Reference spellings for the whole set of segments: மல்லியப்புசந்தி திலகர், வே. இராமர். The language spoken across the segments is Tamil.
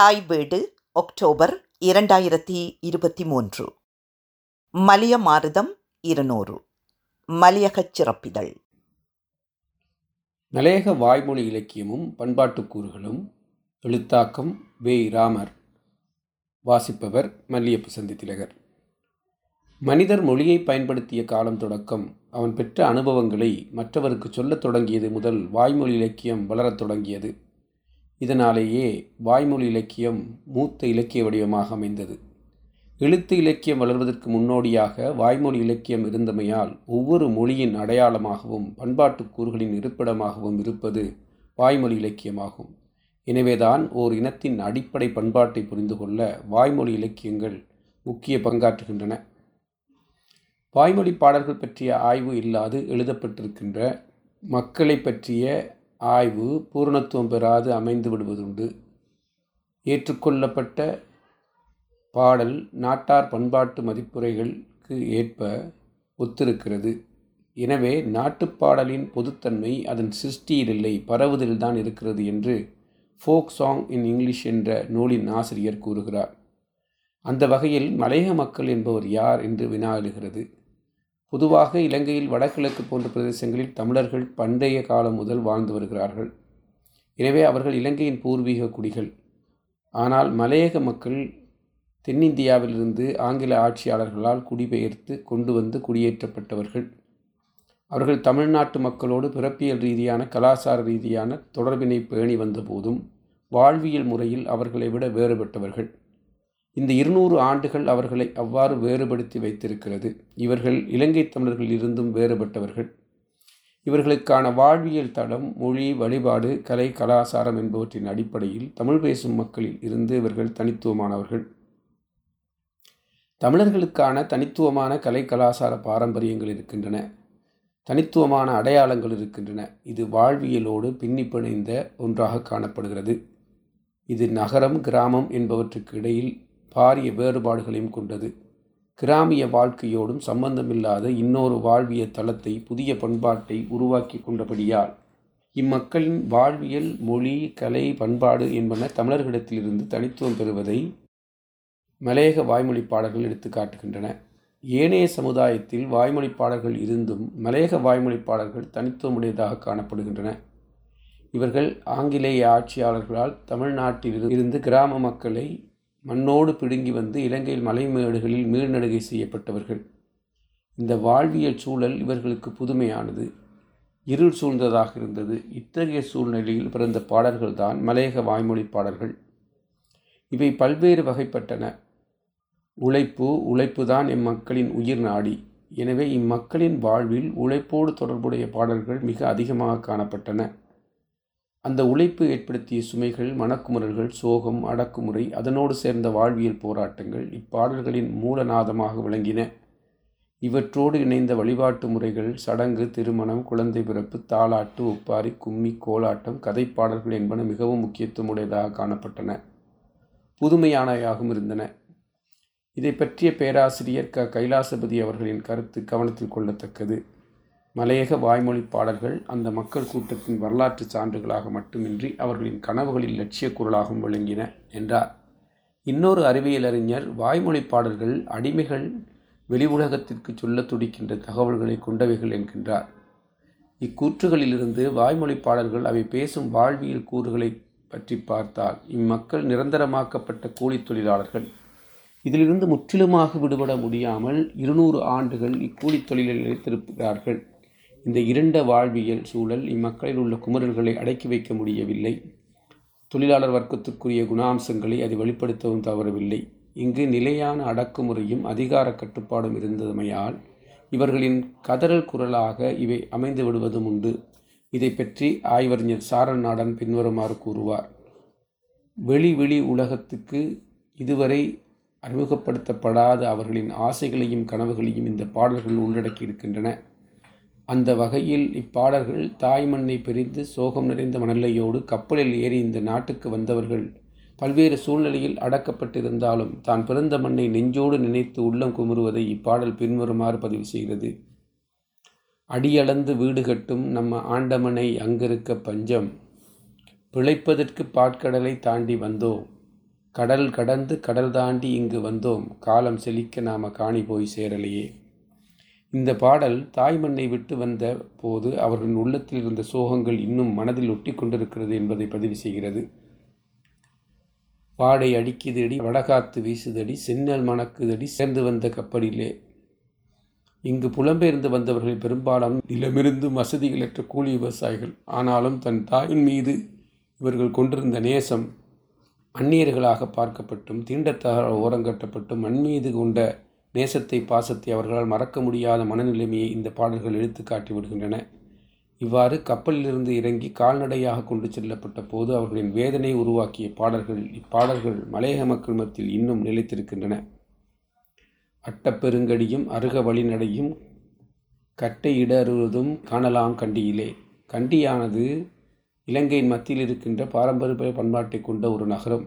தாய் வீடு அக்டோபர் 2023. மலிய மாருதம் 200. மலையகச் சிறப்பிதழ். மலையக வாய்மொழி இலக்கியமும் பண்பாட்டுக் கூறுகளும். எழுத்தாக்கம் வே. இராமர். வாசிப்பவர் மல்லியப்புசந்தி திலகர். மனிதர் மொழியை பயன்படுத்திய காலம் தொடக்கம் அவன் பெற்ற அனுபவங்களை மற்றவருக்கு சொல்லத் தொடங்கியது முதல் வாய்மொழி இலக்கியம் வளரத் தொடங்கியது. இதனாலேயே வாய்மொழி இலக்கியம் மூத்த இலக்கிய வடிவமாக அமைந்தது. எழுத்து இலக்கியம் வளர்வதற்கு முன்னோடியாக வாய்மொழி இலக்கியம் இருந்தமையால் ஒவ்வொரு மொழியின் அடையாளமாகவும் பண்பாட்டு கூறுகளின் இருப்பிடமாகவும் இருப்பது வாய்மொழி இலக்கியமாகும். எனவேதான் ஓர் இனத்தின் அடிப்படை பண்பாட்டை புரிந்து கொள்ள வாய்மொழி இலக்கியங்கள் முக்கிய பங்காற்றுகின்றன. வாய்மொழி பாடல்கள் பற்றிய ஆய்வு இல்லாது எழுதப்பட்டிருக்கின்ற மக்களை பற்றிய ஆய்வு பூரணத்துவம் பெறாது அமைந்து விடுவதுண்டு. ஏற்றுக்கொள்ளப்பட்ட பாடல் நாட்டார் பண்பாட்டு மதிப்புரைகளுக்கு ஏற்ப ஒத்திருக்கிறது. எனவே நாட்டுப்பாடலின் பொதுத்தன்மை அதன் சிருஷ்டியிலில்லை, பரவுதல்தான் இருக்கிறது என்று ஃபோக் சாங் இன் இங்கிலீஷ் என்ற நூலின் ஆசிரியர் கூறுகிறார். அந்த வகையில் மலையக மக்கள் என்பவர் யார் என்று வினா எழுகிறது. பொதுவாக இலங்கையில் வடகிழக்கு போன்ற பிரதேசங்களில் தமிழர்கள் பண்டைய காலம் முதல் வாழ்ந்து வருகிறார்கள். எனவே அவர்கள் இலங்கையின் பூர்வீக குடிகள். ஆனால் மலையக மக்கள் தென்னிந்தியாவிலிருந்து ஆங்கில ஆட்சியாளர்களால் குடிபெயர்த்து கொண்டு வந்து குடியேற்றப்பட்டவர்கள். அவர்கள் தமிழ்நாட்டு மக்களோடு பிறப்பியல் ரீதியான கலாச்சார ரீதியான தொடர்பினை பேணி வந்த போதும் வாழ்வியல் முறையில் அவர்களை விட வேறுபட்டவர்கள். இந்த 200 ஆண்டுகள் அவர்களை அவ்வாறு வேறுபடுத்தி வைத்திருக்கிறது. இவர்கள் இலங்கை தமிழர்கள் இருந்தும் வேறுபட்டவர்கள். இவர்களுக்கான வாழ்வியல் தளம், மொழி, வழிபாடு, கலை, கலாச்சாரம் என்பவற்றின் அடிப்படையில் தமிழ் பேசும் மக்களில் இருந்து இவர்கள் தனித்துவமானவர்கள். தமிழர்களுக்கான தனித்துவமான கலை, கலாச்சார பாரம்பரியங்கள் இருக்கின்றன, தனித்துவமான அடையாளங்கள் இருக்கின்றன. இது வாழ்வியலோடு பின்னிப்பிணைந்த ஒன்றாக காணப்படுகிறது. இது நகரம், கிராமம் என்பவற்றுக்கு இடையில் பாரிய வேறுபாடுகளையும் கொண்டது. கிராமிய வாழ்க்கையோடும் சம்பந்தமில்லாத இன்னொரு வாழ்விய தளத்தை, புதிய பண்பாட்டை உருவாக்கி கொண்டபடியால் இம்மக்களின் வாழ்வியல், மொழி, கலை, பண்பாடு என்பன தமிழர்களிடத்திலிருந்து தனித்துவம் பெறுவதை மலையக வாய்மொழி பாடல்கள் எடுத்து காட்டுகின்றன. ஏனைய சமுதாயத்தில் வாய்மொழி பாடல்கள் இருந்தும் மலையக வாய்மொழி பாடல்கள் தனித்துவமுடையதாக காணப்படுகின்றன. இவர்கள் ஆங்கிலேய ஆட்சியாளர்களால் தமிழ்நாட்டில் இருந்து கிராம மக்களை மண்ணோடு பிடுங்கி வந்து இலங்கையில் மலைமேடுகளில் மீள்நடுகை செய்யப்பட்டவர்கள். இந்த வாழ்வியல் சூழல் இவர்களுக்கு புதுமையானது, இருள் சூழ்ந்ததாக இருந்தது. இத்தகைய சூழ்நிலையில் பிறந்த பாடல்கள்தான் மலையக வாய்மொழி பாடல்கள். இவை பல்வேறு வகைப்பட்டன. உழைப்பு, உழைப்புதான் இம்மக்களின் உயிர் நாடி. எனவே இம்மக்களின் வாழ்வில் உழைப்போடு தொடர்புடைய பாடல்கள் மிக அதிகமாக காணப்பட்டன. அந்த உழைப்பு ஏற்படுத்திய சுமைகள், மனக்குமுறல்கள், சோகம், அடக்குமுறை, அதனோடு சேர்ந்த வாழ்வியல் போராட்டங்கள் இப்பாடல்களின் மூலநாதமாக விளங்கின. இவற்றோடு இணைந்த வழிபாட்டு முறைகள், சடங்கு, திருமணம், குழந்தை பிறப்பு, தாலாட்டு, ஒப்பாரி, கும்மி, கோலாட்டம், கதைப்பாடல்கள் என்பன மிகவும் முக்கியத்துவமுடையதாக காணப்பட்டன, புதுமையானவையாகவும் இருந்தன. இதை பற்றிய பேராசிரியர் கைலாசபதி அவர்களின் கருத்து கவனத்தில் கொள்ளத்தக்கது. மலையக வாய்மொழி பாடல்கள் அந்த மக்கள் கூட்டத்தின் வரலாற்று சான்றுகளாக மட்டுமின்றி அவர்களின் கனவுகளின் லட்சிய குரலாகவும் விளங்கின என்றார். இன்னொரு அறிவியலறிஞர், வாய்மொழி பாடல்கள் அடிமைகள் வெளி உலகத்திற்கு சொல்ல துடிக்கின்ற தகவல்களை கொண்டவைகள் என்கின்றார். இக்கூற்றுகளிலிருந்து வாய்மொழி பாடல்கள் அவை பேசும் வாழ்வியல் கூறுகளை பற்றி பார்த்தால் இம்மக்கள் நிரந்தரமாக்கப்பட்ட கூலி தொழிலாளர்கள். இதிலிருந்து முற்றிலுமாக விடுபட முடியாமல் 200 ஆண்டுகள் இக்கூலி தொழிலில் நிலைத்திருக்கிறார்கள். இந்த இரண்ட வாழ்வியல் சூழல் இம்மக்களில் உள்ள குமரல்களை அடக்கி வைக்க முடியவில்லை. தொழிலாளர் வர்க்கத்துக்குரிய குணாம்சங்களை அது வெளிப்படுத்தவும் தவறவில்லை. இங்கு நிலையான அடக்குமுறையும் அதிகார கட்டுப்பாடும் இருந்ததமையால் இவர்களின் கதறல் குரலாக இவை அமைந்து விடுவதும் உண்டு. இதை பற்றி ஆய்வறிஞர் சாரநாடன் பின்வருமாறு கூறுவார். வெளி உலகத்துக்கு இதுவரை அறிமுகப்படுத்தப்படாத அவர்களின் ஆசைகளையும் கனவுகளையும் இந்த பாடல்கள் உள்ளடக்கி இருக்கின்றன. அந்த வகையில் இப்பாடல்கள் தாய்மண்ணை பிரிந்து சோகம் நிறைந்த மணலையோடு கப்பலில் ஏறி இந்த நாட்டுக்கு வந்தவர்கள் பல்வேறு சூழ்நிலையில் அடக்கப்பட்டிருந்தாலும் தான் பிறந்த மண்ணை நெஞ்சோடு நினைத்து உள்ளம் குமுறுவதை இப்பாடல் பின்வருமாறு பதிவு செய்கிறது. அடியளந்து வீடு கட்டும் நம்ம ஆண்டமனை அங்கிருக்க பஞ்சம், பிழைப்பதற்கு பாட்கடலை தாண்டி வந்தோம், கடல் கடந்து கடல் தாண்டி இங்கு வந்தோம், காலம் செழிக்க நாம் காணி போய் சேரலையே. இந்த பாடல் தாய்மண்ணை விட்டு வந்த போது அவர்களின் உள்ளத்தில் இருந்த சோகங்கள் இன்னும் மனதில் ஒட்டி கொண்டிருக்கிறது என்பதை பதிவு செய்கிறது. பாடை அடிக்குதடி, வடகாத்து வீசுதடி, செந்நெல் மணக்குதடி சேர்ந்து வந்த கப்பலிலே. இங்கு புலம்பெயர்ந்து வந்தவர்கள் பெரும்பாலும் நிலமிருந்து வசதிகளற்ற கூலி விவசாயிகள். ஆனாலும் தன் தாயின் மீது இவர்கள் கொண்டிருந்த நேசம் அந்நியர்களாக பார்க்கப்பட்டும் தீண்டத்தகார ஓரங்கட்டப்பட்டும் மண்மீது கொண்ட நேசத்தை பாசத்தை அவர்களால் மறக்க முடியாத மனநிலைமையை இந்த பாடல்கள் எடுத்து காட்டி விடுகின்றன. இவ்வாறு கப்பலிலிருந்து இறங்கி கால்நடையாக கொண்டு செல்லப்பட்ட போது அவர்களின் வேதனை உருவாக்கிய இப்பாடல்கள் மலையக மக்கள் மத்தியில் இன்னும் நிலைத்திருக்கின்றன. அட்டப்பெருங்கடியும் அருக வழிநடையும் கட்டையிடறுவதும் காணலாம் கண்டியிலே. கண்டியானது இலங்கையின் மத்தியில் இருக்கின்ற பாரம்பரிய பண்பாட்டை கொண்ட ஒரு நகரம்.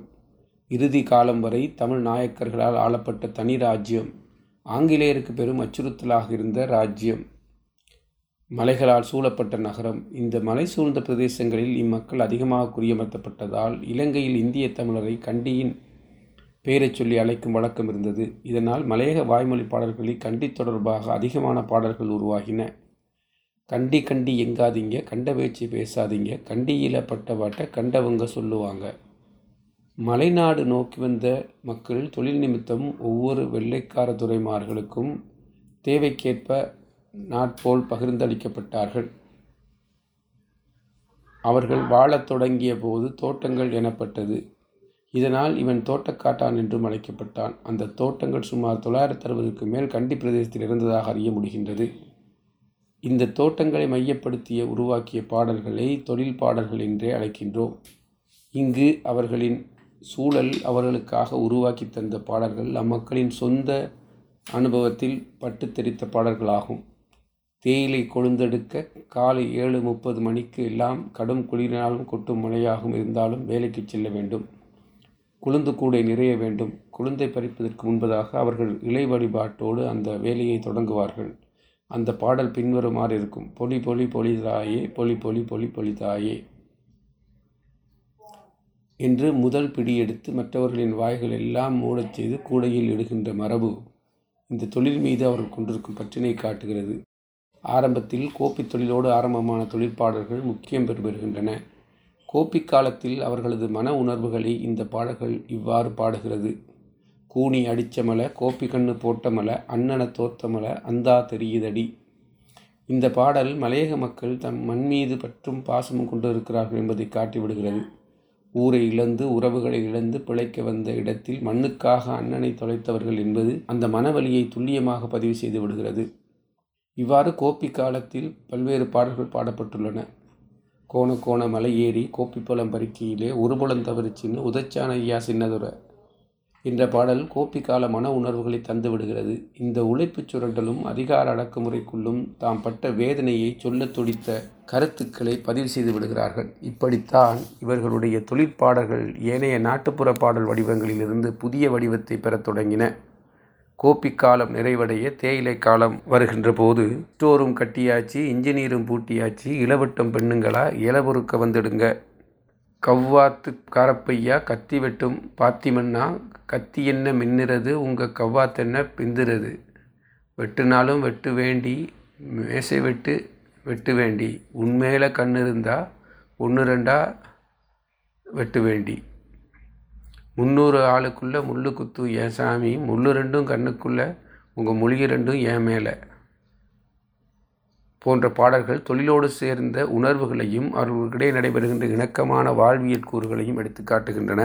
இறுதி காலம் வரை தமிழ் நாயக்கர்களால் ஆளப்பட்ட தனி ராஜ்யம். ஆங்கிலேயருக்கு பெரும் அச்சுறுத்தலாக இருந்த ராஜ்யம். மலைகளால் சூழப்பட்ட நகரம். இந்த மலை சூழ்ந்த பிரதேசங்களில் இம்மக்கள் அதிகமாக குடியமர்த்தப்பட்டதால் இலங்கையில் இந்திய தமிழரை கண்டியின் பெயரை சொல்லி அழைக்கும் வழக்கம் இருந்தது. இதனால் மலையக வாய்மொழி பாடல்களில் கண்டி தொடர்பாக அதிகமான பாடல்கள் உருவாகின. கண்டி கண்டி எங்காதீங்க, கண்ட பேச்சு பேசாதீங்க, கண்டியில் பட்டவாட்ட கண்டவங்க சொல்லுவாங்க. மலைநாடு நோக்கி வந்த மக்கள் தொழில் நிமித்தம் ஒவ்வொரு வெள்ளைக்கார துறைமார்களுக்கும் தேவைக்கேற்ப நாட்போல் பகிர்ந்தளிக்கப்பட்டார்கள். அவர்கள் வாழத் தொடங்கிய போது தோட்டங்கள் எனப்பட்டது. இதனால் இவன் தோட்டக்காட்டான் என்றும் அழைக்கப்பட்டான். அந்த தோட்டங்கள் சுமார் 960க்கு மேல் கண்டி பிரதேசத்தில் இருந்ததாக அறிய முடிகின்றது. இந்த தோட்டங்களை மையப்படுத்திய உருவாக்கிய பாடல்களை தொழில் பாடல்கள் என்றே அழைக்கின்றோம். இங்கு அவர்களின் சூழல் அவர்களுக்காக உருவாக்கி தந்த பாடல்கள் அம்மக்களின் சொந்த அனுபவத்தில் பட்டு தெரித்த பாடல்களாகும். தேயிலை கொழுந்தெடுக்க காலை 7:30 எல்லாம் கடும் குளிரினாலும் கொட்டும் மழையாகவும் இருந்தாலும் வேலைக்கு செல்ல வேண்டும். குளுந்து கூடை நிறைய வேண்டும். குளுந்தை பறிப்பதற்கு முன்பதாக அவர்கள் இலை வழிபாட்டோடு அந்த வேலையை தொடங்குவார்கள். அந்த பாடல் பின்வருமாறு இருக்கும்: பொலி பொலி பொலி தாயே, பொலி பொலி பொலி பொலி தாயே என்று முதல் பிடியெடுத்து மற்றவர்களின் வாய்கள் எல்லாம் மூடச் செய்து கூடையில் இடுகின்ற மரபு இந்த தொழில் மீது அவர்கள் கொண்டிருக்கும் பற்றினை காட்டுகிறது. ஆரம்பத்தில் கோப்பி தொழிலோடு ஆரம்பமான தொழிற்பாடல்கள் முக்கியம் பெறுகின்றன. கோப்பி காலத்தில் அவர்களது மன உணர்வுகளை இந்த பாடல்கள் இவ்வாறு பாடுகிறது: கூனி அடித்தமலை, கோப்பி கண்ணு போட்டமலை, அண்ணனை தோத்தமலை, அந்தா தெரியுதடி. இந்த பாடல் மலையக மக்கள் தம் மண் மீது பற்றும் பாசமும் கொண்டிருக்கிறார்கள் என்பதை காட்டிவிடுகிறது. ஊரை இழந்து உறவுகளை இழந்து பிழைக்க வந்த இடத்தில் மண்ணுக்காக அண்ணனை தொலைத்தவர்கள் என்பது அந்த மனவலியை துல்லியமாக பதிவு செய்து விடுகிறது. இவ்வாறு கோப்பி காலத்தில் பல்வேறு பாடல்கள் பாடப்பட்டுள்ளன. கோண கோண மலை ஏறி கோப்பி பழம் பறிக்கையிலே ஒரு புலம் தவறு சின்ன உதச்சான ஐயா சின்னதுரை என்ற பாடல் கோப்பி கால மன உணர்வுகளை தந்து விடுகிறது. இந்த உழைப்புச் சுரண்டலும் அதிகார அடக்குமுறைக்குள்ளும் தாம் பட்ட வேதனையை சொல்ல துடித்த கருத்துக்களை பதிவு செய்து விடுகிறார்கள். இப்படித்தான் இவர்களுடைய தொழிற்பாடல்கள் ஏனைய நாட்டுப்புற பாடல் வடிவங்களிலிருந்து புதிய வடிவத்தை பெறத் தொடங்கின. கோப்பி காலம் நிறைவடைய தேயிலை காலம் வருகின்ற போது ஸ்டோரும் கட்டியாச்சு, இன்ஜினியரும் பூட்டியாச்சு, இளவட்டம் பெண்ணுங்களா இலபொறுக்க வந்துடுங்க, கவ்வாத்து காரப்பையா, கத்தி வெட்டும் பாத்திமன்னா, கத்தி என்ன மின்னுறது, உங்கள் கவ்வாத்தென்ன பிந்துறது, வெட்டுனாலும் வெட்டு வேண்டி, மேசை வெட்டு வெட்டு வேண்டி, உண்மையில கண் இருந்தால் 1-2 வெட்டு வேண்டி, 300 ஆளுக்குள்ளே முள்ளு குத்து என் சாமி, முள்ளு 2 கண்ணுக்குள்ளே உங்கள் மொழிகை 2 என் மேலே போன்ற பாடல்கள் தொழிலோடு சேர்ந்த உணர்வுகளையும் அவர்களுக்கிடையே நடைபெறுகின்ற இணக்கமான வாழ்வியல் கூறுகளையும் எடுத்து காட்டுகின்றன.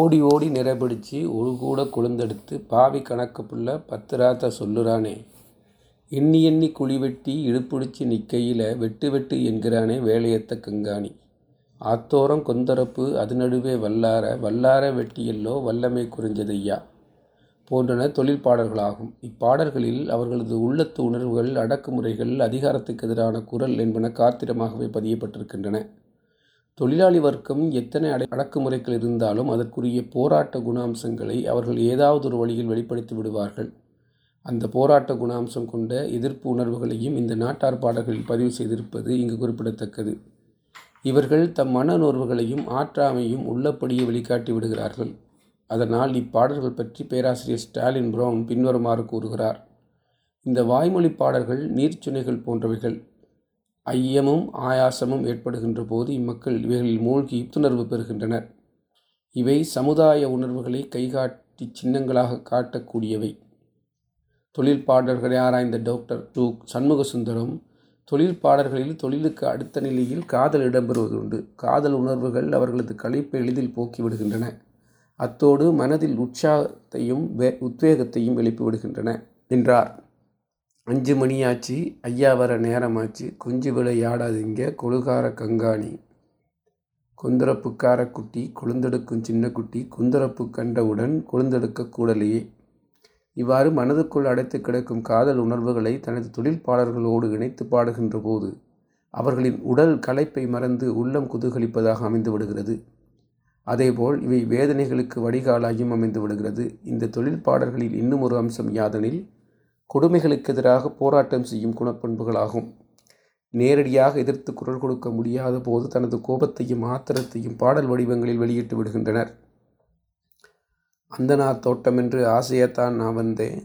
ஓடி ஓடி நிறப்பிடிச்சு ஒரு கூட கொழுந்தெடுத்து பாவி கணக்கு புள்ள 10 ராத்த சொல்லுறானே, எண்ணி எண்ணி குழி வெட்டி இடுப்பிடிச்சு நிற்கையில் வெட்டு வெட்டு என்கிறானே வேலையத்த கங்காணி, ஆத்தோரம் கொந்தரப்பு அது நடுவே வல்லார வல்லார வெட்டியல்லோ வல்லமை குறிஞ்சதையா போன்றன தொழில் பாடல்களாகும். இப்பாடல்களில் அவர்களது உள்ளத்து உணர்வுகள், அடக்குமுறைகள், அதிகாரத்துக்கு எதிரான குரல் என்பன காத்திரமாகவே பதியப்பட்டிருக்கின்றன. தொழிலாளி வர்க்கம் எத்தனை அடக்குமுறைகள் இருந்தாலும் அதற்குரிய போராட்ட குணாம்சங்களை அவர்கள் ஏதாவது ஒரு வழியில் வெளிப்படுத்தி விடுவார்கள். அந்த போராட்ட குணாம்சம் கொண்ட எதிர்ப்பு உணர்வுகளையும் இந்த நாட்டார் பாடல்களில் பதிவு செய்திருப்பது இங்கு குறிப்பிடத்தக்கது. இவர்கள் தம் மனநோர்வுகளையும் ஆற்றாமையும் உள்ளபடியே வெளிக்காட்டி விடுகிறார்கள். அதனால் இப்பாடல்கள் பற்றி பேராசிரியர் ஸ்டாலின் பிரவுன் பின்வருமாறு கூறுகிறார். இந்த வாய்மொழி பாடல்கள் நீர்ச்சுனைகள் போன்றவைகள். ஐயமும் ஆயாசமும் ஏற்படுகின்ற போது இம்மக்கள் இவைகளில் மூழ்கி புத்துணர்வு பெறுகின்றனர். இவை சமுதாய உணர்வுகளை கைகாட்டி சின்னங்களாக காட்டக்கூடியவை. தொழில் பாடல்களை ஆராய்ந்த டாக்டர் சு. சண்முகசுந்தரம் தொழில் பாடல்களில் தொழிலுக்கு அடுத்த நிலையில் காதல் இடம்பெறுவது உண்டு. காதல் உணர்வுகள் அவர்களது களைப்பை எளிதில் போக்கிவிடுகின்றன. அத்தோடு மனதில் உற்சாகத்தையும் உத்வேகத்தையும் எழுப்பிவிடுகின்றன என்றார். 5 மணியாச்சு, ஐயா வர நேரமாச்சு, கொஞ்சு விளையாடாதீங்க கொழுகார கங்காணி, கொந்தரப்புக்கார குட்டி கொழுந்தெடுக்கும் சின்ன குட்டி, குந்தரப்பு கண்டவுடன் கொழுந்தெடுக்க கூடலையே. இவ்வாறு மனதுக்குள் அடைத்து கிடக்கும் காதல் உணர்வுகளை தனது தொழில்பாளர்களோடு இணைத்து பாடுகின்ற போது அவர்களின் உடல் களைப்பை மறந்து உள்ளம் குதூகலிப்பதாக அமைந்து விடுகிறது. அதேபோல் இவை வேதனைகளுக்கு வடிகாலாகியும் அமைந்து விடுகிறது. இந்த தொழில்பாடல்களில் இன்னும் ஒரு அம்சம் யாதெனில் கொடுமைகளுக்கு எதிராக போராட்டம் செய்யும் குணப்பண்புகளாகும். நேரடியாக எதிர்த்து குரல் கொடுக்க முடியாத போது தனது கோபத்தையும் ஆத்திரத்தையும் பாடல் வடிவங்களில் வெளியிட்டு விடுகின்றனர். அந்தனா தோட்டம் என்று ஆசையத்தான் நான் வந்தேன்,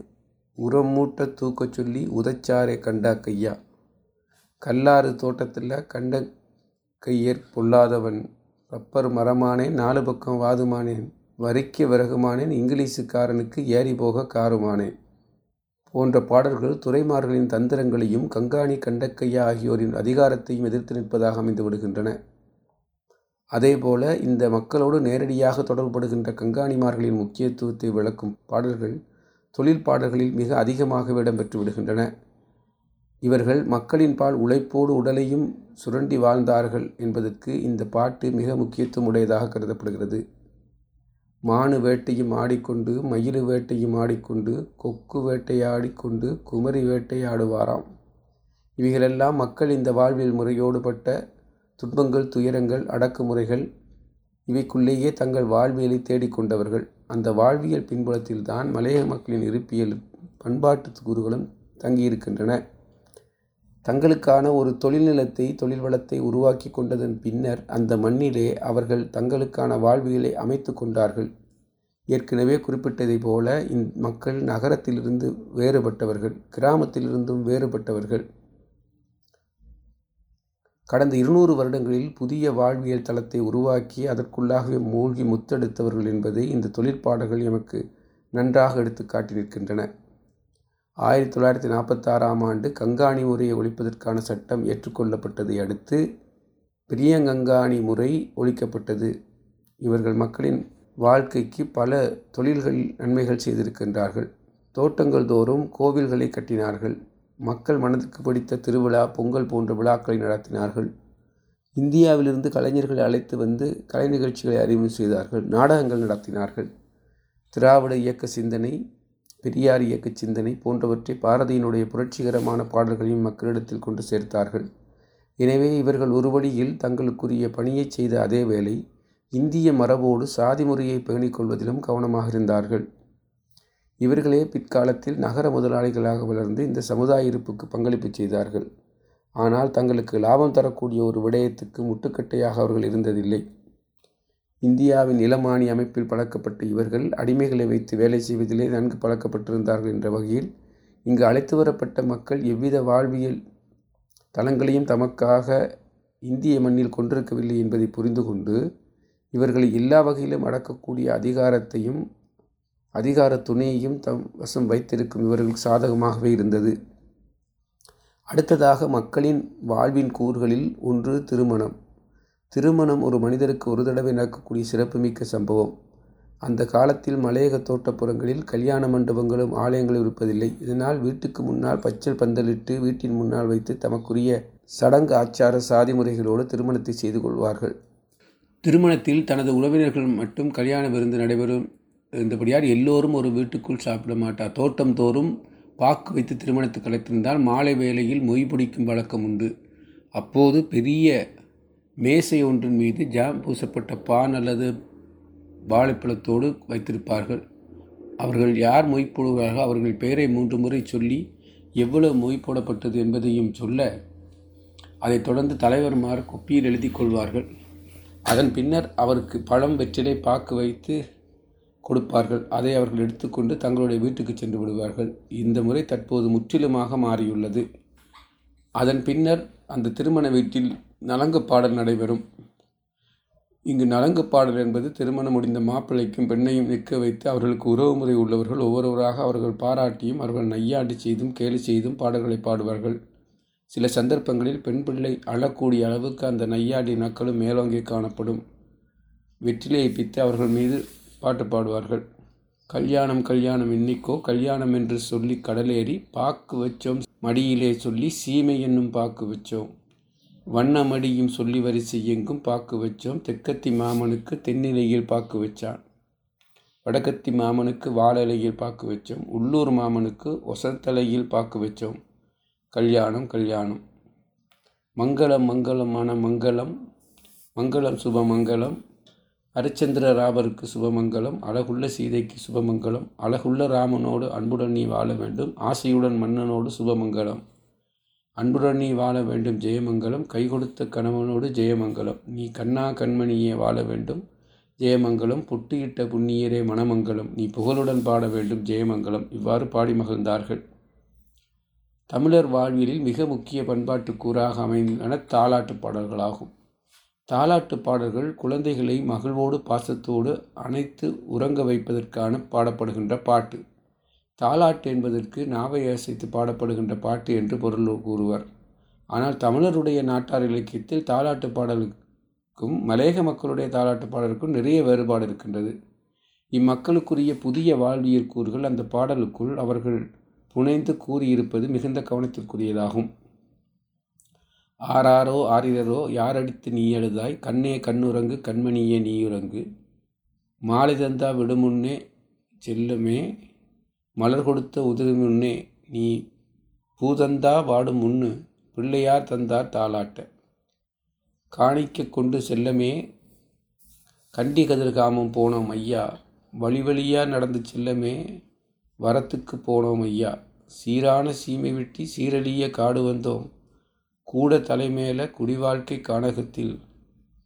உரம் மூட்ட தூக்கச் சொல்லி உதச்சாரே கண்டா கையா, கல்லாறு தோட்டத்தில் கண்ட கையர் பொல்லாதவன், ரப்பர் மரமானேன், 4 பக்கம் வாதுமானேன், வரிக்க விறகுமானேன், இங்கிலீஷுக்காரனுக்கு ஏறி போக காருமானேன் போன்ற பாடல்கள் துறைமார்களின் தந்திரங்களையும் கங்காணி கண்டக்கையா ஆகியோரின் அதிகாரத்தையும் எதிர்த்து நிற்பதாக அமைந்து விடுகின்றன. அதேபோல இந்த மக்களோடு நேரடியாக தொடர்புபடுகின்ற கங்காணிமார்களின் முக்கியத்துவத்தை விளக்கும் பாடல்கள் தொழில் பாடல்களில் மிக அதிகமாகவே இடம்பெற்று விடுகின்றன. இவர்கள் மக்களின் பால் உழைப்போடு உடலையும் சுரண்டி வாழ்ந்தார்கள் என்பதற்கு இந்த பாட்டு மிக முக்கியத்துவம் உடையதாக கருதப்படுகிறது. மானு வேட்டையும் ஆடிக்கொண்டு, மயிலு வேட்டையும் ஆடிக்கொண்டு, கொக்கு வேட்டையாடிக்கொண்டு குமரி வேட்டையாடுவாராம். இவைகளெல்லாம் மக்கள் இந்த வாழ்வில் முறையோடுபட்ட துன்பங்கள், துயரங்கள், அடக்குமுறைகள் இவைக்குள்ளேயே தங்கள் வாழ்வியலை தேடிக்கொண்டவர்கள். அந்த வாழ்வியல் பின்புலத்தில்தான் மலையக மக்களின் இருப்பியல் பண்பாட்டு கூறுகளும் தங்கியிருக்கின்றன. தங்களுக்கான ஒரு தொழில்நிலத்தை, தொழில் வளத்தை உருவாக்கி கொண்டதன் பின்னர் அந்த மண்ணிலே அவர்கள் தங்களுக்கான வாழ்வியலை அமைத்து கொண்டார்கள். ஏற்கனவே குறிப்பிட்டதை போல மக்கள் நகரத்திலிருந்து வேறுபட்டவர்கள், கிராமத்திலிருந்தும் வேறுபட்டவர்கள். கடந்த 200 வருடங்களில் புதிய வாழ்வியல் தளத்தை உருவாக்கி அதற்குள்ளாகவே மூழ்கி முத்தெடுத்தவர்கள் என்பதை இந்த தொழிற்பாடல்கள் எமக்கு நன்றாக எடுத்து காட்டி நிற்கின்றன. 1946ஆம் ஆண்டு கங்காணி முறையை ஒழிப்பதற்கான சட்டம் ஏற்றுக்கொள்ளப்பட்டதை அடுத்து பிரியங்கங்காணி முறை ஒழிக்கப்பட்டது. இவர்கள் மக்களின் வாழ்க்கைக்கு பல தொழில்களில் நன்மைகள் செய்திருக்கின்றார்கள். தோட்டங்கள் தோறும் கோவில்களை கட்டினார்கள். மக்கள் மனதுக்கு பிடித்த திருவிழா, பொங்கல் போன்ற விழாக்களை நடத்தினார்கள். இந்தியாவிலிருந்து கலைஞர்களை அழைத்து வந்து கலை நிகழ்ச்சிகளை அறிமுகம் செய்தார்கள். நாடகங்கள் நடத்தினார்கள். திராவிட இயக்க சிந்தனை, பெரியார் இயக்க சிந்தனை போன்றவற்றை பாரதியினுடைய புரட்சிகரமான பாடல்களையும் மக்களிடத்தில் கொண்டு சேர்த்தார்கள். எனவே இவர்கள் ஒரு வழியில் தங்களுக்குரிய பணியை செய்த அதே வேளை இந்திய மரபோடு சாதி முறையை பேணிக்கொள்வதிலும் கவனமாக இருந்தார்கள். இவர்களே பிற்காலத்தில் நகர முதலாளிகளாக வளர்ந்து இந்த சமுதாய இருப்புக்கு பங்களிப்பு செய்தார்கள். ஆனால் தங்களுக்கு லாபம் தரக்கூடிய ஒரு விடயத்துக்கு முட்டுக்கட்டையாக அவர்கள் இருந்ததில்லை. இந்தியாவின் இளமானி அமைப்பில் பழக்கப்பட்ட இவர்கள் அடிமைகளை வைத்து வேலை செய்வதிலே நன்கு பழக்கப்பட்டிருந்தார்கள் என்ற வகையில் இங்கு அழைத்து வரப்பட்ட மக்கள் எவ்வித வாழ்வியல் தளங்களையும் தமக்காக இந்திய மண்ணில் கொண்டிருக்கவில்லை என்பதை புரிந்து கொண்டு இவர்களை எல்லா வகையிலும் அடக்கக்கூடிய அதிகாரத்தையும் அதிகார துணையையும் தம் வசம் வைத்திருக்கும் இவர்களுக்கு சாதகமாகவே இருந்தது. அடுத்ததாக மக்களின் வாழ்வின் கூறுகளில் ஒன்று திருமணம். திருமணம் ஒரு மனிதருக்கு ஒரு தடவை நடக்கக்கூடிய சிறப்புமிக்க சம்பவம். அந்த காலத்தில் மலையக தோட்டப்புறங்களில் கல்யாண மண்டபங்களும் ஆலயங்களும் இருப்பதில்லை. இதனால் வீட்டுக்கு முன்னால் பச்சல் பந்தலிட்டு வீட்டின் முன்னால் வைத்து தமக்குரிய சடங்கு, ஆச்சார, சாதி முறைகளோடு திருமணத்தை செய்து கொள்வார்கள். திருமணத்தில் தனது உறவினர்கள் மட்டும் கல்யாண விருந்து நடைபெறும் இருந்தபடியால் எல்லோரும் ஒரு வீட்டுக்குள் சாப்பிட மாட்டார். தோட்டம் தோறும் பாக்கு வைத்து திருமணத்துக்கு அழைத்திருந்தால் மாலை வேளையில் மொய் பிடிக்கும் வழக்கம் உண்டு. அப்போது பெரிய மேசை ஒன்றின் மீது ஜாம் பூசப்பட்ட பான் அல்லது வாழைப்பழத்தோடு வைத்திருப்பார்கள். அவர்கள் யார் மொய் போடுவார்களோ அவர்கள் பெயரை 3 முறை சொல்லி எவ்வளவு மொய் போடப்பட்டது என்பதையும் சொல்ல அதைத் தொடர்ந்து தலைவர்மார் கொப்பியில் எழுதி கொள்வார்கள். அதன் பின்னர் அவருக்கு பழம் வெற்றிலை பாக்கு வைத்து கொடுப்பார்கள். அதை அவர்கள் எடுத்துக்கொண்டு தங்களுடைய வீட்டுக்கு சென்று விடுவார்கள். இந்த முறை தற்போது முற்றிலுமாக மாறியுள்ளது. அதன் பின்னர் அந்த திருமண வீட்டில் நலங்கு பாடல் நடைபெறும். இங்கு நலங்கு பாடல் என்பது திருமணம் முடிந்த மாப்பிள்ளைக்கும் பெண்ணையும் நிற்க வைத்து அவர்களுக்கு உறவு முறை உள்ளவர்கள் ஒவ்வொருவராக அவர்கள் பாராட்டியும் அவர்கள் நையாட்டி செய்தும் கேலி செய்தும் பாடல்களை பாடுவார்கள். சில சந்தர்ப்பங்களில் பெண் பிள்ளை அழக்கூடிய அளவுக்கு அந்த நையாடி நக்களும் மேலோங்கி காணப்படும். வெற்றிலையை பித்து அவர்கள் மீது பாட்டு பாடுவார்கள். கல்யாணம் கல்யாணம் எண்ணிக்கோ கல்யாணம் என்று சொல்லி கடலேறி பாக்கு வச்சோம் மடியிலே சொல்லி சீமை என்னும் பாக்கு வச்சோம் வண்ண மடியும் சொல்லி வரிசை எங்கும் பாக்கு வச்சோம் தெற்கத்தி மாமனுக்கு தென்னிலையில் பாக்கு வச்சான் வடக்கத்தி மாமனுக்கு வாழலையில் பாக்கு வச்சோம் உள்ளூர் மாமனுக்கு ஒசத்தலையில் பாக்கு வச்சோம் கல்யாணம் கல்யாணம் மங்களம் மங்களமான மங்களம் மங்களம் சுபமங்கலம் ஹரிச்சந்திர ராவருக்கு சுபமங்கலம் அழகுள்ள சீதைக்கு சுபமங்கலம் அழகுள்ள ராமனோடு அன்புடன் நீ வாழ வேண்டும் ஆசையுடன் மன்னனோடு சுபமங்கலம் அன்புடன் நீ வாழ வேண்டும் ஜெயமங்கலம் கை கொடுத்த கணவனோடு ஜெயமங்கலம் நீ கண்ணா கண்மணியே வாழ வேண்டும் ஜெயமங்கலம் புட்டியிட்ட புண்ணியரே மணமங்கலம் நீ புகழுடன் பாட வேண்டும் ஜெயமங்கலம். இவ்வாறு பாடி மகிழ்ந்தார்கள். தமிழர் வாழ்வியலில் மிக முக்கிய பண்பாட்டு கூறாக அமைந்துள்ளன தாலாட்டு பாடல்களாகும். தாலாட்டு பாடல்கள் குழந்தைகளை மகிழ்வோடு பாசத்தோடு அனைத்து உறங்க வைப்பதற்கான பாடப்படுகின்ற பாட்டு. தாலாட்டு என்பதற்கு நாவை அசைத்து பாடப்படுகின்ற பாட்டு என்று பொருள் கூறுவர். ஆனால் தமிழருடைய நாட்டார் இலக்கியத்தில் தாலாட்டு பாடலுக்கும் மலையக மக்களுடைய தாலாட்டு பாடலுக்கும் நிறைய வேறுபாடு இருக்கின்றது. இம்மக்களுக்குரிய புதிய வாழ்வியல் கூறுகள் அந்த பாடலுக்குள் அவர்கள் புனைந்து கூறியிருப்பது மிகுந்த கவனத்திற்குரியதாகும். ஆராரோ ஆரிரரோ யாரடித்து நீ எழுதாய் கண்ணே கண்ணுறங்கு கண்மணியே நீயுறங்கு மாலை தந்தா விடுமுன்னே செல்லுமே மலர் கொடுத்த உதிருமுன்னே நீ பூதந்தா வாடும் முன்னு பிள்ளையார் தந்தார் தாளாட்ட காணிக்க கொண்டு செல்லமே கண்டி கதிர்காமம் போனோம் ஐயா வழிவழியா நடந்து செல்லமே வரத்துக்கு போனோம் ஐயா சீரான சீமை வெட்டி சீரழிய காடு வந்தோம் கூட தலைமேல குடிவாழ்க்கை கானகத்தில்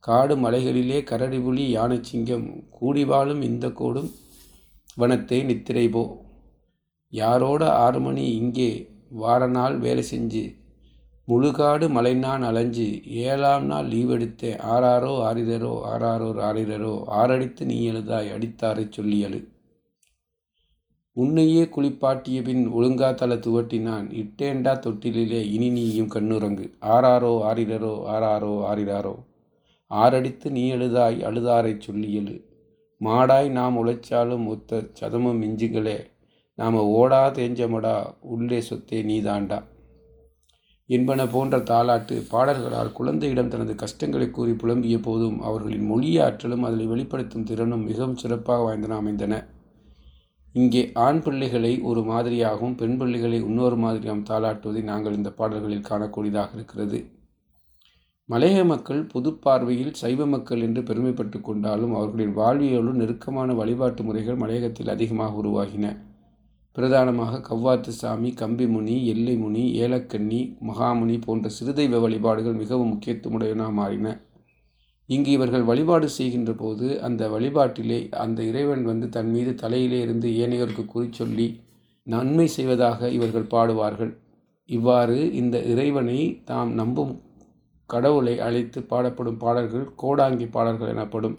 காடு மலைகளிலே கரடிபுலி யானைச்சிங்கம் கூடி வாழும் இந்த கோடும் வனத்தை நித்திரைபோ யாரோட 6 மணி இங்கே வார நாள் வேலை செஞ்சு முழுகாடு மலை நான் அலைஞ்சு 7ஆம் நாள் லீவ் எடுத்தேன் ஆறாரோ ஆரிரரோ ஆறாரோ ஆரிரரோ ஆறடித்து நீ எழுதாய் அடித்தாரை சொல்லியலு உன்னையே குளிப்பாட்டிய பின் ஒழுங்கா தலை துவட்டினான் இட்டேண்டா தொட்டிலே இனி நீயும் கண்ணுறங்கு ஆறாரோ ஆரிரரோ ஆறாரோ ஆரிராரோ ஆறடித்து நீ எழுதாய் அழுதாரை சொல்லியலு மாடாய் நாம் உழைச்சாலும் ஒத்த சதமும் மிஞ்சுகளே நாம் ஓடா தேஞ்சமடா உள்ளே சொத்தே நீதாண்டா என்பன போன்ற தாலாட்டு பாடல்களால் குழந்தையிடம் தனது கஷ்டங்களை கூறி புலம்பிய போதும் அவர்களின் மொழியாற்றலும் அதில் வெளிப்படுத்தும் திறனும் மிகவும் சிறப்பாக வாய்ந்தன அமைந்தன. இங்கே ஆண் பிள்ளைகளை ஒரு மாதிரியாகவும் பெண் பிள்ளைகளை இன்னொரு மாதிரியாகவும் தாளாட்டுவதை நாங்கள் இந்த பாடல்களில் காணக்கூடியதாக இருக்கிறது. மலைய மக்கள் பொது பார்வையில் சைவ மக்கள் என்று பெருமைப்பட்டு கொண்டாலும் அவர்களின் வாழ்வியலோடு நெருக்கமான வழிபாட்டு முறைகள் மலையகத்தில் அதிகமாக உருவாகின. பிரதானமாக கவ்வாத்து சாமி, கம்பி முனி, எல்லை முனி, ஏலக்கண்ணி, மகாமுனி போன்ற சிறுதெய்வ வழிபாடுகள் மிகவும் முக்கியத்துவமுடையன மாறின. இங்கு இவர்கள் வழிபாடு செய்கின்ற போது அந்த வழிபாட்டிலே அந்த இறைவன் வந்து தன் மீது தலையிலே இருந்து ஏனையோருக்கு குறிச்சொல்லி நன்மை செய்வதாக இவர்கள் பாடுவார்கள். இவ்வாறு இந்த இறைவனை தாம் நம்பும் கடவுளை அழைத்து பாடப்படும் பாடல்கள் கோடாங்கி பாடல்கள் எனப்படும்.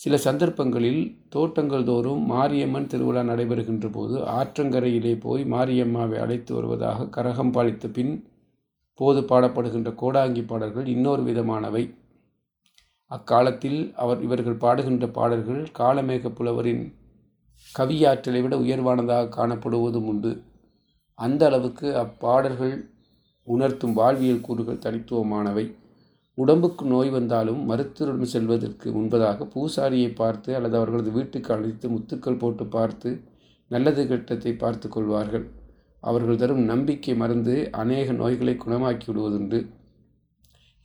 சில சந்தர்ப்பங்களில் தோட்டங்கள் தோறும் மாரியம்மன் திருவிழா நடைபெறுகின்ற போது ஆற்றங்கரையிலே போய் மாரியம்மாவை அழைத்து வருவதாக கரகம் பாலித்த பின் போது பாடப்படுகின்ற கோடாங்கி பாடல்கள் இன்னொரு விதமானவை. அக்காலத்தில் இவர்கள் பாடுகின்ற பாடல்கள் காலமேக புலவரின் கவியாற்றலை விட உயர்வானதாக காணப்படுவதும் உண்டு. அந்த அளவுக்கு அப்பாடல்கள் உணர்த்தும் வாழ்வியல் கூறுகள் தனித்துவமானவை. உடம்புக்கு நோய் வந்தாலும் மருத்துவரிடம் செல்வதற்கு முன்பதாக பூசாரியை பார்த்து அல்லது அவர்களது வீட்டுக்கு அழைத்து முத்துக்கள் போட்டு பார்த்து நல்லது கெட்டத்தை பார்த்து கொள்வார்கள். அவர்கள் தரும் நம்பிக்கை மருந்து அநேக நோய்களை குணமாக்கி விடுவதுண்டு.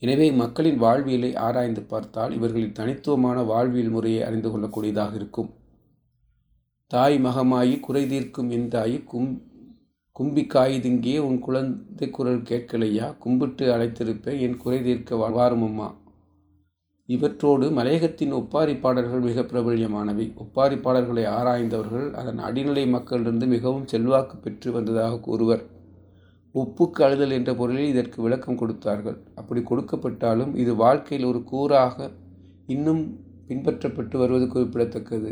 எனவே மக்களின் வாழ்வியலை ஆராய்ந்து பார்த்தால் இவர்களின் தனித்துவமான வாழ்வியல் முறையை அறிந்து கொள்ளக்கூடியதாக இருக்கும். தாய் மகமாயி குறை தீர்க்கும் எந்தாயி கும்பிக்காயுதுங்கே உன் குழந்தை குரல் கேட்கலையா? கும்பிட்டு அழைத்திருப்ப என் குறை தீர்க்க வாருமம்மா. இவற்றோடு மலையகத்தின் ஒப்பாரி பாடல்கள் மிக பிரபல்யமானவை. ஒப்பாரி பாடல்களை ஆராய்ந்தவர்கள் அதன் அடிநிலை மக்களிலிருந்து மிகவும் செல்வாக்கு பெற்று வந்ததாக கூறுவர். ஒப்புக்கு அழுதல் என்ற பொருளில் இதற்கு விளக்கம் கொடுத்தார்கள். அப்படி கொடுக்கப்பட்டாலும் இது வாழ்க்கையில் ஒரு கூறாக இன்னும் பின்பற்றப்பட்டு வருவது குறிப்பிடத்தக்கது.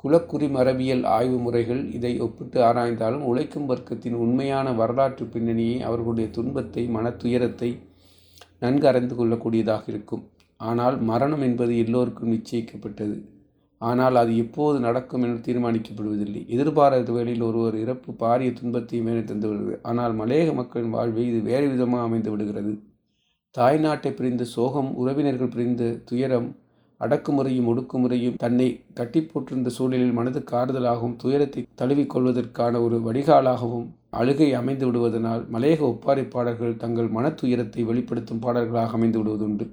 குலக்குறி மரபியல் ஆய்வு முறைகள் இதை ஒப்பிட்டு ஆராய்ந்தாலும் உழைக்கும் வர்க்கத்தின் உண்மையான வரலாற்று பின்னணியை, அவர்களுடைய துன்பத்தை, மனத்துயரத்தை நன்கு அறிந்து கொள்ளக்கூடியதாக இருக்கும். ஆனால் மரணம் என்பது எல்லோருக்கும் நிச்சயிக்கப்பட்டது. ஆனால் அது எப்போது நடக்கும் என்று தீர்மானிக்கப்படுவதில்லை. எதிர்பாராத வேளையில் ஒருவர் இறப்பு பாரிய துன்பத்தை மேலே தந்து விடுகிறது. ஆனால் மலையக மக்களின் வாழ்வில் இது வேறு விதமாக அமைந்து விடுகிறது. தாய்நாட்டை பிரிந்த சோகம், உறவினர்கள் பிரிந்த துயரம், அடக்குமுறையும் ஒடுக்குமுறையும் தன்னை கட்டி போட்டிருந்த சூழலில் மனதுக்கு ஆறுதலாகவும் துயரத்தை தழுவிக்கொள்வதற்கான ஒரு வடிகாலாகவும் அழுகை அமைந்து விடுவதனால் மலையக ஒப்பாரி பாடல்கள் தங்கள் மனத்துயரத்தை வெளிப்படுத்தும் பாடல்களாக அமைந்து விடுவதுண்டு.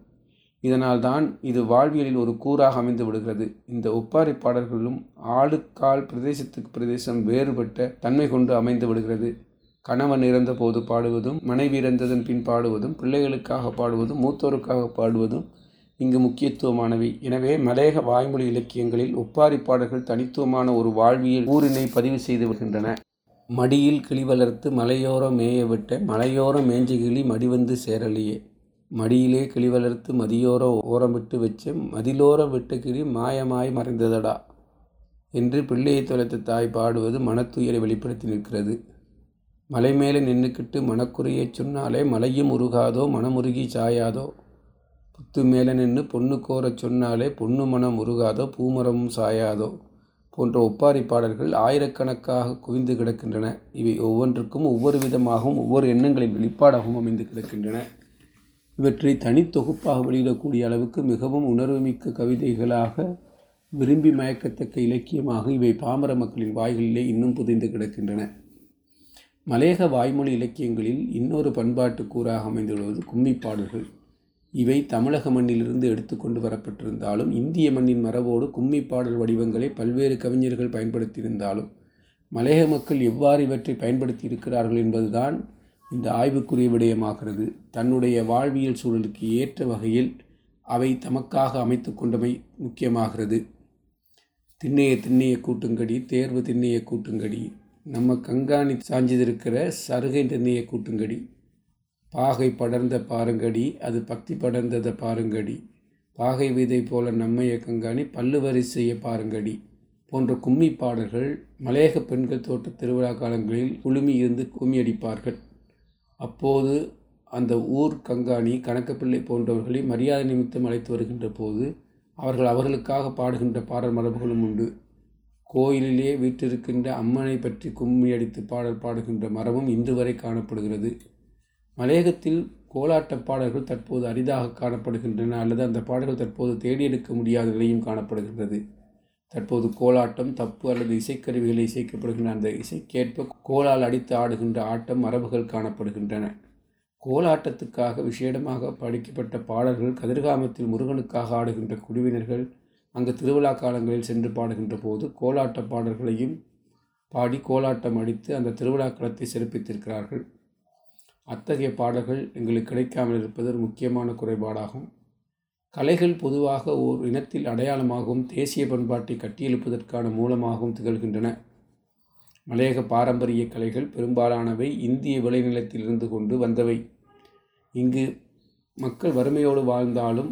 இதனால் தான் இது வாழ்வியலில் ஒரு கூறாக அமைந்து விடுகிறது. இந்த ஒப்பாரி பாடல்களும் ஆளுக்கால் பிரதேசத்துக்கு பிரதேசம் வேறுபட்ட தன்மை கொண்டு அமைந்து விடுகிறது. கணவன் இறந்த போது பாடுவதும், மனைவி இறந்ததன் பின் பாடுவதும், பிள்ளைகளுக்காக பாடுவதும், மூத்தோருக்காக பாடுவதும் இங்கு முக்கியத்துவமானவை. எனவே மலையக வாய்மொழி இலக்கியங்களில் ஒப்பாரி பாடல்கள் தனித்துவமான ஒரு வாழ்வியல் ஊரினை பதிவு செய்து வருகின்றன. மடியில் கிளி வளர்த்து மலையோரம் மேயவிட்ட மலையோரம் மேஞ்சகிளி மடிவந்து சேரலியே, மடியிலே கிளி வளர்த்து மதியோர ஓரம் விட்டு வச்சு மதிலோரம் விட்ட கிளி மாயமாய் மறைந்ததடா என்று பிள்ளையை தொலைத்த தாய் பாடுவது மனத்துயரை வெளிப்படுத்தி நிற்கிறது. மலை மேலே நின்றுக்கிட்டு மனக்குறையை சொன்னாலே மலையும் உருகாதோ மனமுருகி சாயாதோ, புத்து மேலே நின்று பொண்ணு கோர சொன்னாலே பொண்ணு மனம் உருகாதோ பூமரமும் சாயாதோ போன்ற ஒப்பாரி பாடல்கள் ஆயிரக்கணக்காக குவிந்து கிடக்கின்றன. இவை ஒவ்வொன்றுக்கும் ஒவ்வொரு விதமாகவும் ஒவ்வொரு எண்ணங்களின் வெளிப்பாடாகவும் அமைந்து கிடக்கின்றன. இவற்றை தனித்தொகுப்பாக வெளியிடக்கூடிய அளவுக்கு மிகவும் உணர்வுமிக்க கவிதைகளாக, விரும்பி மயக்கத்தக்க இலக்கியமாக இவை பாமர மக்களின் வாய்களிலே இன்னும் புதைந்து கிடக்கின்றன. மலையக வாய்மொழி இலக்கியங்களில் இன்னொரு பண்பாட்டு கூறாக அமைந்துள்ளது கும்மி பாடல்கள். இவை தமிழக மண்ணிலிருந்து எடுத்துக்கொண்டு வரப்பட்டிருந்தாலும் இந்திய மண்ணின் மரபோடு கும்மி பாடல் வடிவங்களை பல்வேறு கவிஞர்கள் பயன்படுத்தியிருந்தாலும் மலையக மக்கள் எவ்வாறு இவற்றை பயன்படுத்தி இருக்கிறார்கள் என்பதுதான் இந்த ஆய்வுக்குரிய விடயமாகிறது. தன்னுடைய வாழ்வியல் சூழலுக்கு ஏற்ற வகையில் அவை தமக்காக அமைத்து கொண்டமை முக்கியமாகிறது. திண்ணைய கூட்டுங்கடி, தேர்வு திண்ணைய கூட்டுங்கடி, நம்ம கங்காணி சாஞ்சிதிருக்கிற சருகை திண்ணைய கூட்டுங்கடி, பாகை படர்ந்த பாருங்கடி அது பக்தி படர்ந்ததை பாருங்கடி, பாகை விதை போல நம்மைய கங்காணி பல்லு வரிசைய பாருங்கடி போன்ற கும்மி பாடல்கள் மலையக பெண்கள் தோட்ட திருவிழா காலங்களில் குழுமி இருந்து கும்மி அடிப்பார்கள். அப்போது அந்த ஊர் கங்காணி, கணக்கப்பிள்ளை போன்றவர்களை மரியாதை நிமித்தம் அழைத்து வருகின்ற போது அவர்களுக்காக பாடுகின்ற பாடல் மரபுகளும் உண்டு. கோயிலிலே வீற்றிருக்கின்ற அம்மனை பற்றி கும்மி அடித்து பாடல் பாடுகின்ற மரபும் இன்று வரை காணப்படுகிறது. மலையகத்தில் கோலாட்ட பாடல்கள் தற்போது அரிதாக காணப்படுகின்றன, அல்லது அந்த பாடல்கள் தற்போது தேடி எடுக்க முடியாத நிலையும் காணப்படுகின்றது. தற்போது கோலாட்டம், தப்பு அல்லது இசைக்கருவிகளை இசைக்கப்படுகின்ற அந்த இசைக்கேற்ப கோலால் அடித்து ஆடுகின்ற ஆட்டம் மரபுகள் காணப்படுகின்றன. கோலாட்டத்துக்காக விசேடமாக படிக்கப்பட்ட பாடல்கள் கதிர்காமத்தில் முருகனுக்காக ஆடுகின்ற குழுவினர்கள் அங்கு திருவிழா காலங்களில் சென்று பாடுகின்ற போது கோலாட்ட பாடல்களையும் பாடி கோலாட்டம் அடித்து அந்த திருவிழா களத்தை சிறப்பித்திருக்கிறார்கள். அத்தகைய பாடல்கள் எங்களுக்கு கிடைக்காமல் இருப்பது ஒரு முக்கியமான குறைபாடாகும். கலைகள் பொதுவாக ஓர் இனத்தில் அடையாளமாகவும் தேசிய பண்பாட்டை கட்டியெழுப்பதற்கான மூலமாகவும் திகழ்கின்றன. மலையக பாரம்பரிய கலைகள் பெரும்பாலானவை இந்திய விளைநிலத்தில் இருந்து கொண்டு வந்தவை. இங்கு மக்கள் வறுமையோடு வாழ்ந்தாலும்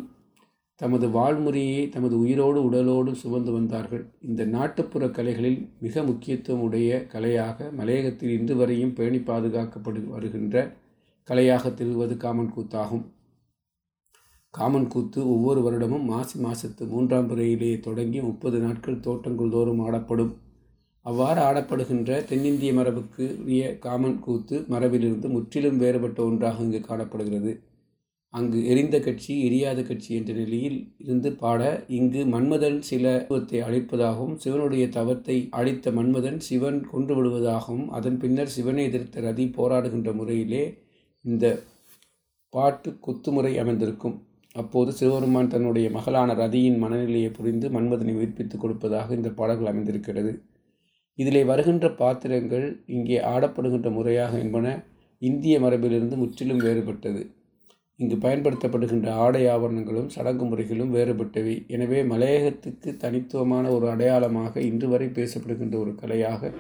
தமது வாழ்முறையை தமது உயிரோடு உடலோடு சுமந்து வந்தார்கள். இந்த நாட்டுப்புற கலைகளில் மிக முக்கியத்துவம் உடைய கலையாக மலையகத்தில் இன்று வரையும் பேணி பாதுகாக்கப்பட்டு வருகின்ற கலையாக திகழ்வது காமன் கூத்தாகும். காமன் கூத்து ஒவ்வொரு வருடமும் மாசி மாதத்து 3ஆம் பிறையிலேயே தொடங்கி 30 நாட்கள் தோட்டங்கள் தோறும் ஆடப்படும். அவ்வாறு ஆடப்படுகின்ற தென்னிந்திய மரபுக்கு உரிய காமன் கூத்து மரபிலிருந்து முற்றிலும் வேறுபட்ட ஒன்றாக இங்கு காணப்படுகிறது. அங்கு எரிந்த கட்சி எரியாத கட்சி என்ற நிலையில் இருந்து பாட இங்கு மன்மதன் சில சிவத்தை அழிப்பதாகவும், சிவனுடைய தவத்தை அழித்த மன்மதன் சிவன் கொன்று விடுவதாகவும், அதன் பின்னர் சிவனை எதிர்த்த ரதி போராடுகின்ற முறையிலே இந்த பாட்டு குத்துமுறை அமைந்திருக்கும். அப்போது சிவபெருமான் தன்னுடைய மகளான ரதியின் மனநிலையை புரிந்து மன்மதனை உயிர்ப்பித்துக் கொடுப்பதாக இந்த பாடல்கள் அமைந்திருக்கிறது. இதிலே வருகின்ற பாத்திரங்கள் இங்கே ஆடப்படுகின்ற முறையாக என்பன இந்திய மரபிலிருந்து முற்றிலும் வேறுபட்டது. இங்கு பயன்படுத்தப்படுகின்ற ஆடை ஆபரணங்களும் சடங்கு முறைகளும் வேறுபட்டவை. எனவே மலையகத்துக்கு தனித்துவமான ஒரு அடையாளமாக இன்று வரை பேசப்படுகின்ற ஒரு கலையாக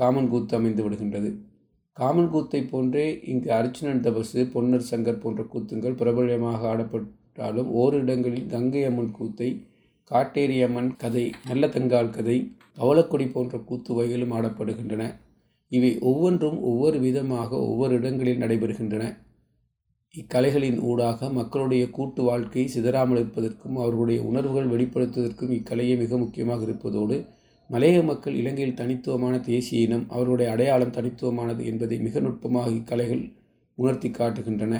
காமன் கூத்து அமைந்து விடுகின்றது. காமன் கூத்தை போன்றே இங்கு அர்ச்சுனன் தபசு, பொன்னர் சங்கர் போன்ற கூத்துங்கள் பிரபலமாக ஆடப்பட்டாலும் ஓரு இடங்களில் கங்கை அம்மன் கூத்தை, காட்டேரி அம்மன் கதை, நல்ல தங்கால் கதை, பவளக்கொடி போன்ற கூத்து வகைகளும் ஆடப்படுகின்றன. இவை ஒவ்வொன்றும் ஒவ்வொரு விதமாக ஒவ்வொரு இடங்களில் நடைபெறுகின்றன. இக்கலைகளின் ஊடாக மக்களுடைய கூட்டு வாழ்க்கை சிதறாமல் இருப்பதற்கும் அவர்களுடைய உணர்வுகள் வெளிப்படுத்துவதற்கும் இக்கலையே மிக முக்கியமாக இருப்பதோடு மலையக மக்கள் இலங்கையில் தனித்துவமான தேசிய இனம், அவர்களுடைய அடையாளம் தனித்துவமானது என்பதை மிக நுட்பமாக இக்கலைகள் உணர்த்தி காட்டுகின்றன.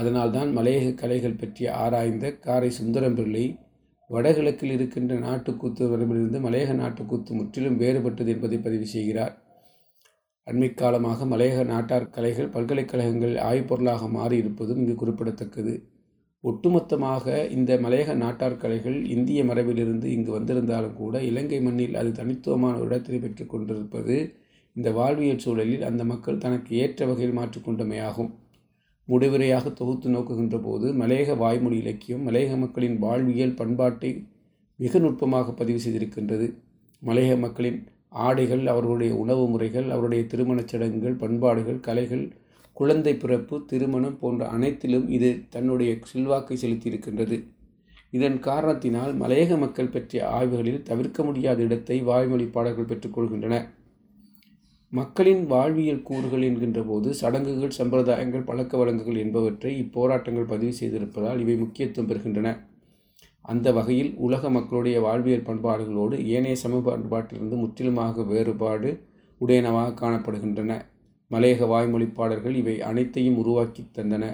அதனால்தான் மலையக கலைகள் பற்றி ஆராய்ந்த காரை சுந்தரம் பிள்ளை வடகிழக்கில் இருக்கின்ற நாட்டுக்கூத்து வரம்பிலிருந்து மலையக நாட்டுக்கூத்து முற்றிலும் வேறுபட்டது என்பதை பதிவு செய்கிறார். அண்மைக்காலமாக மலையக நாட்டார் கலைகள் பல்கலைக்கழகங்களில் ஆய்வுப்பொருளாக மாறியிருப்பதும் இங்கு குறிப்பிடத்தக்கது. ஒட்டுமொத்தமாக இந்த மலையக நாட்டார் கலைகள் இந்திய மரபிலிருந்து இங்கு வந்திருந்தாலும் கூட இலங்கை மண்ணில் அது தனித்துவமான ஒரு இடத்தை பெற்று கொண்டிருப்பது இந்த வாழ்வியல் சூழலில் அந்த மக்கள் தனக்கு ஏற்ற வகையில் மாற்றிக்கொண்டமையாகும். முடிவுரையாக தொகுத்து நோக்குகின்ற போது மலையக வாய்மொழி இலக்கியம் மலையக மக்களின் வாழ்வியல் பண்பாட்டை மிக நுட்பமாக பதிவு செய்திருக்கின்றது. மலையக மக்களின் ஆடைகள், அவர்களுடைய உணவு முறைகள், அவருடைய திருமணச் சடங்குகள், பண்பாடுகள், கலைகள், குழந்தை பிறப்பு, திருமணம் போன்ற அனைத்திலும் இது தன்னுடைய செல்வாக்கை செலுத்தியிருக்கின்றது. இதன் காரணத்தினால் மலையக மக்கள் பற்றிய ஆய்வுகளில் தவிர்க்க முடியாத இடத்தை வாய்மொழி பாடல்கள் பெற்றுக்கொள்கின்றன. மக்களின் வாழ்வியல் கூறுகள் என்கின்ற போது சடங்குகள், சம்பிரதாயங்கள், பழக்க வழங்குகள் என்பவற்றை இப்போராட்டங்கள் பதிவு செய்திருப்பதால் இவை முக்கியத்துவம் பெறுகின்றன. அந்த வகையில் உலக மக்களுடைய வாழ்வியல் பண்பாடுகளோடு ஏனைய சமூக பண்பாட்டிலிருந்து முற்றிலுமாக வேறுபாடு உடையனவாக காணப்படுகின்றன. மலையக வாய்மொழி பாடல்கள் இவை அனைத்தையும் உருவாக்கி தந்தன.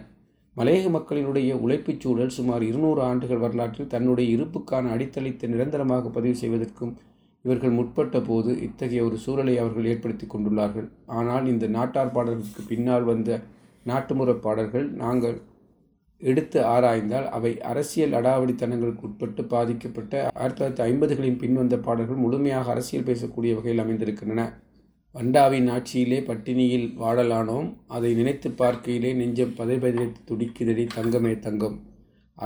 மலையக மக்களினுடைய உழைப்புச் சூழல் சுமார் 200 ஆண்டுகள் வரலாற்றில் தன்னுடைய இருப்புக்கான அடித்தளத்தை நிரந்தரமாக பதிவு செய்வதற்கும் இவர்கள் முற்பட்ட போது இத்தகைய ஒரு சூழலை அவர்கள் ஏற்படுத்தி கொண்டுள்ளார்கள். ஆனால் இந்த நாட்டார் பாடல்களுக்கு பின்னால் வந்த நாட்டுப்புற பாடல்கள் நாங்கள் எடுத்து ஆராய்ந்தால் அவை அரசியல் அடாவடித்தனங்களுக்கு உட்பட்டு பாதிக்கப்பட்ட 1950களின் பின்வந்த பாடல்கள் முழுமையாக அரசியல் பேசக்கூடிய வகையில் அமைந்திருக்கின்றன. வண்டாவின் ஆட்சியிலே பட்டினியில் வாடலானோம், அதை நினைத்து பார்க்கையிலே நெஞ்சம் பதை பதிலைத்து துடிக்குதடி தங்கமே தங்கம்,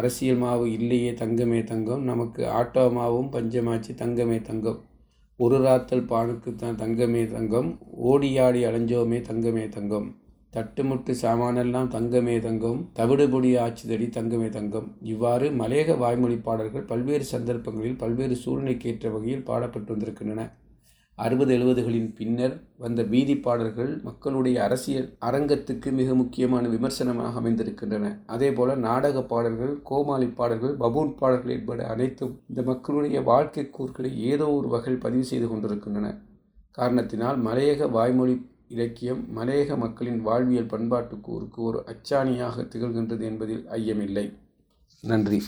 அரசியல் மாவு இல்லையே தங்கமே தங்கம், நமக்கு ஆட்டோ மாவும் பஞ்சமாச்சு தங்கமே தங்கம், ஒரு ராத்தல் பானுக்குத்தான் தங்கமே தங்கம், ஓடியாடி அலைஞ்சோமே தங்கமே தங்கம், தட்டுமுட்டு சாமானெல்லாம் தங்கமே தங்கம், தவிடுபொடி ஆச்சுதடி தங்கமே தங்கம். இவ்வாறு மலையக வாய்மொழி பாடல்கள் பல்வேறு சந்தர்ப்பங்களில் பல்வேறு சூழ்நிலைக்கேற்ற வகையில் பாடப்பட்டு வந்திருக்கின்றன. 60-70களின் பின்னர் வந்த வீதி பாடல்கள் மக்களுடைய அரசியல் அரங்கத்துக்கு மிக முக்கியமான விமர்சனமாக அமைந்திருக்கின்றன. அதேபோல நாடக பாடல்கள், கோமாளி பாடல்கள், பபூன் பாடல்கள் என்பன அனைத்தும் இந்த மக்களுடைய வாழ்க்கை கூறுகளை ஏதோ ஒரு வகையில் பதிவு செய்து கொண்டிருக்கின்றன. காரணத்தினால் மலையக வாய்மொழி இலக்கியம் மலையக மக்களின் வாழ்வியல் பண்பாட்டு கூறுக்கு ஒரு அச்சாணியாக திகழ்கின்றது என்பதில் ஐயமில்லை. நன்றி.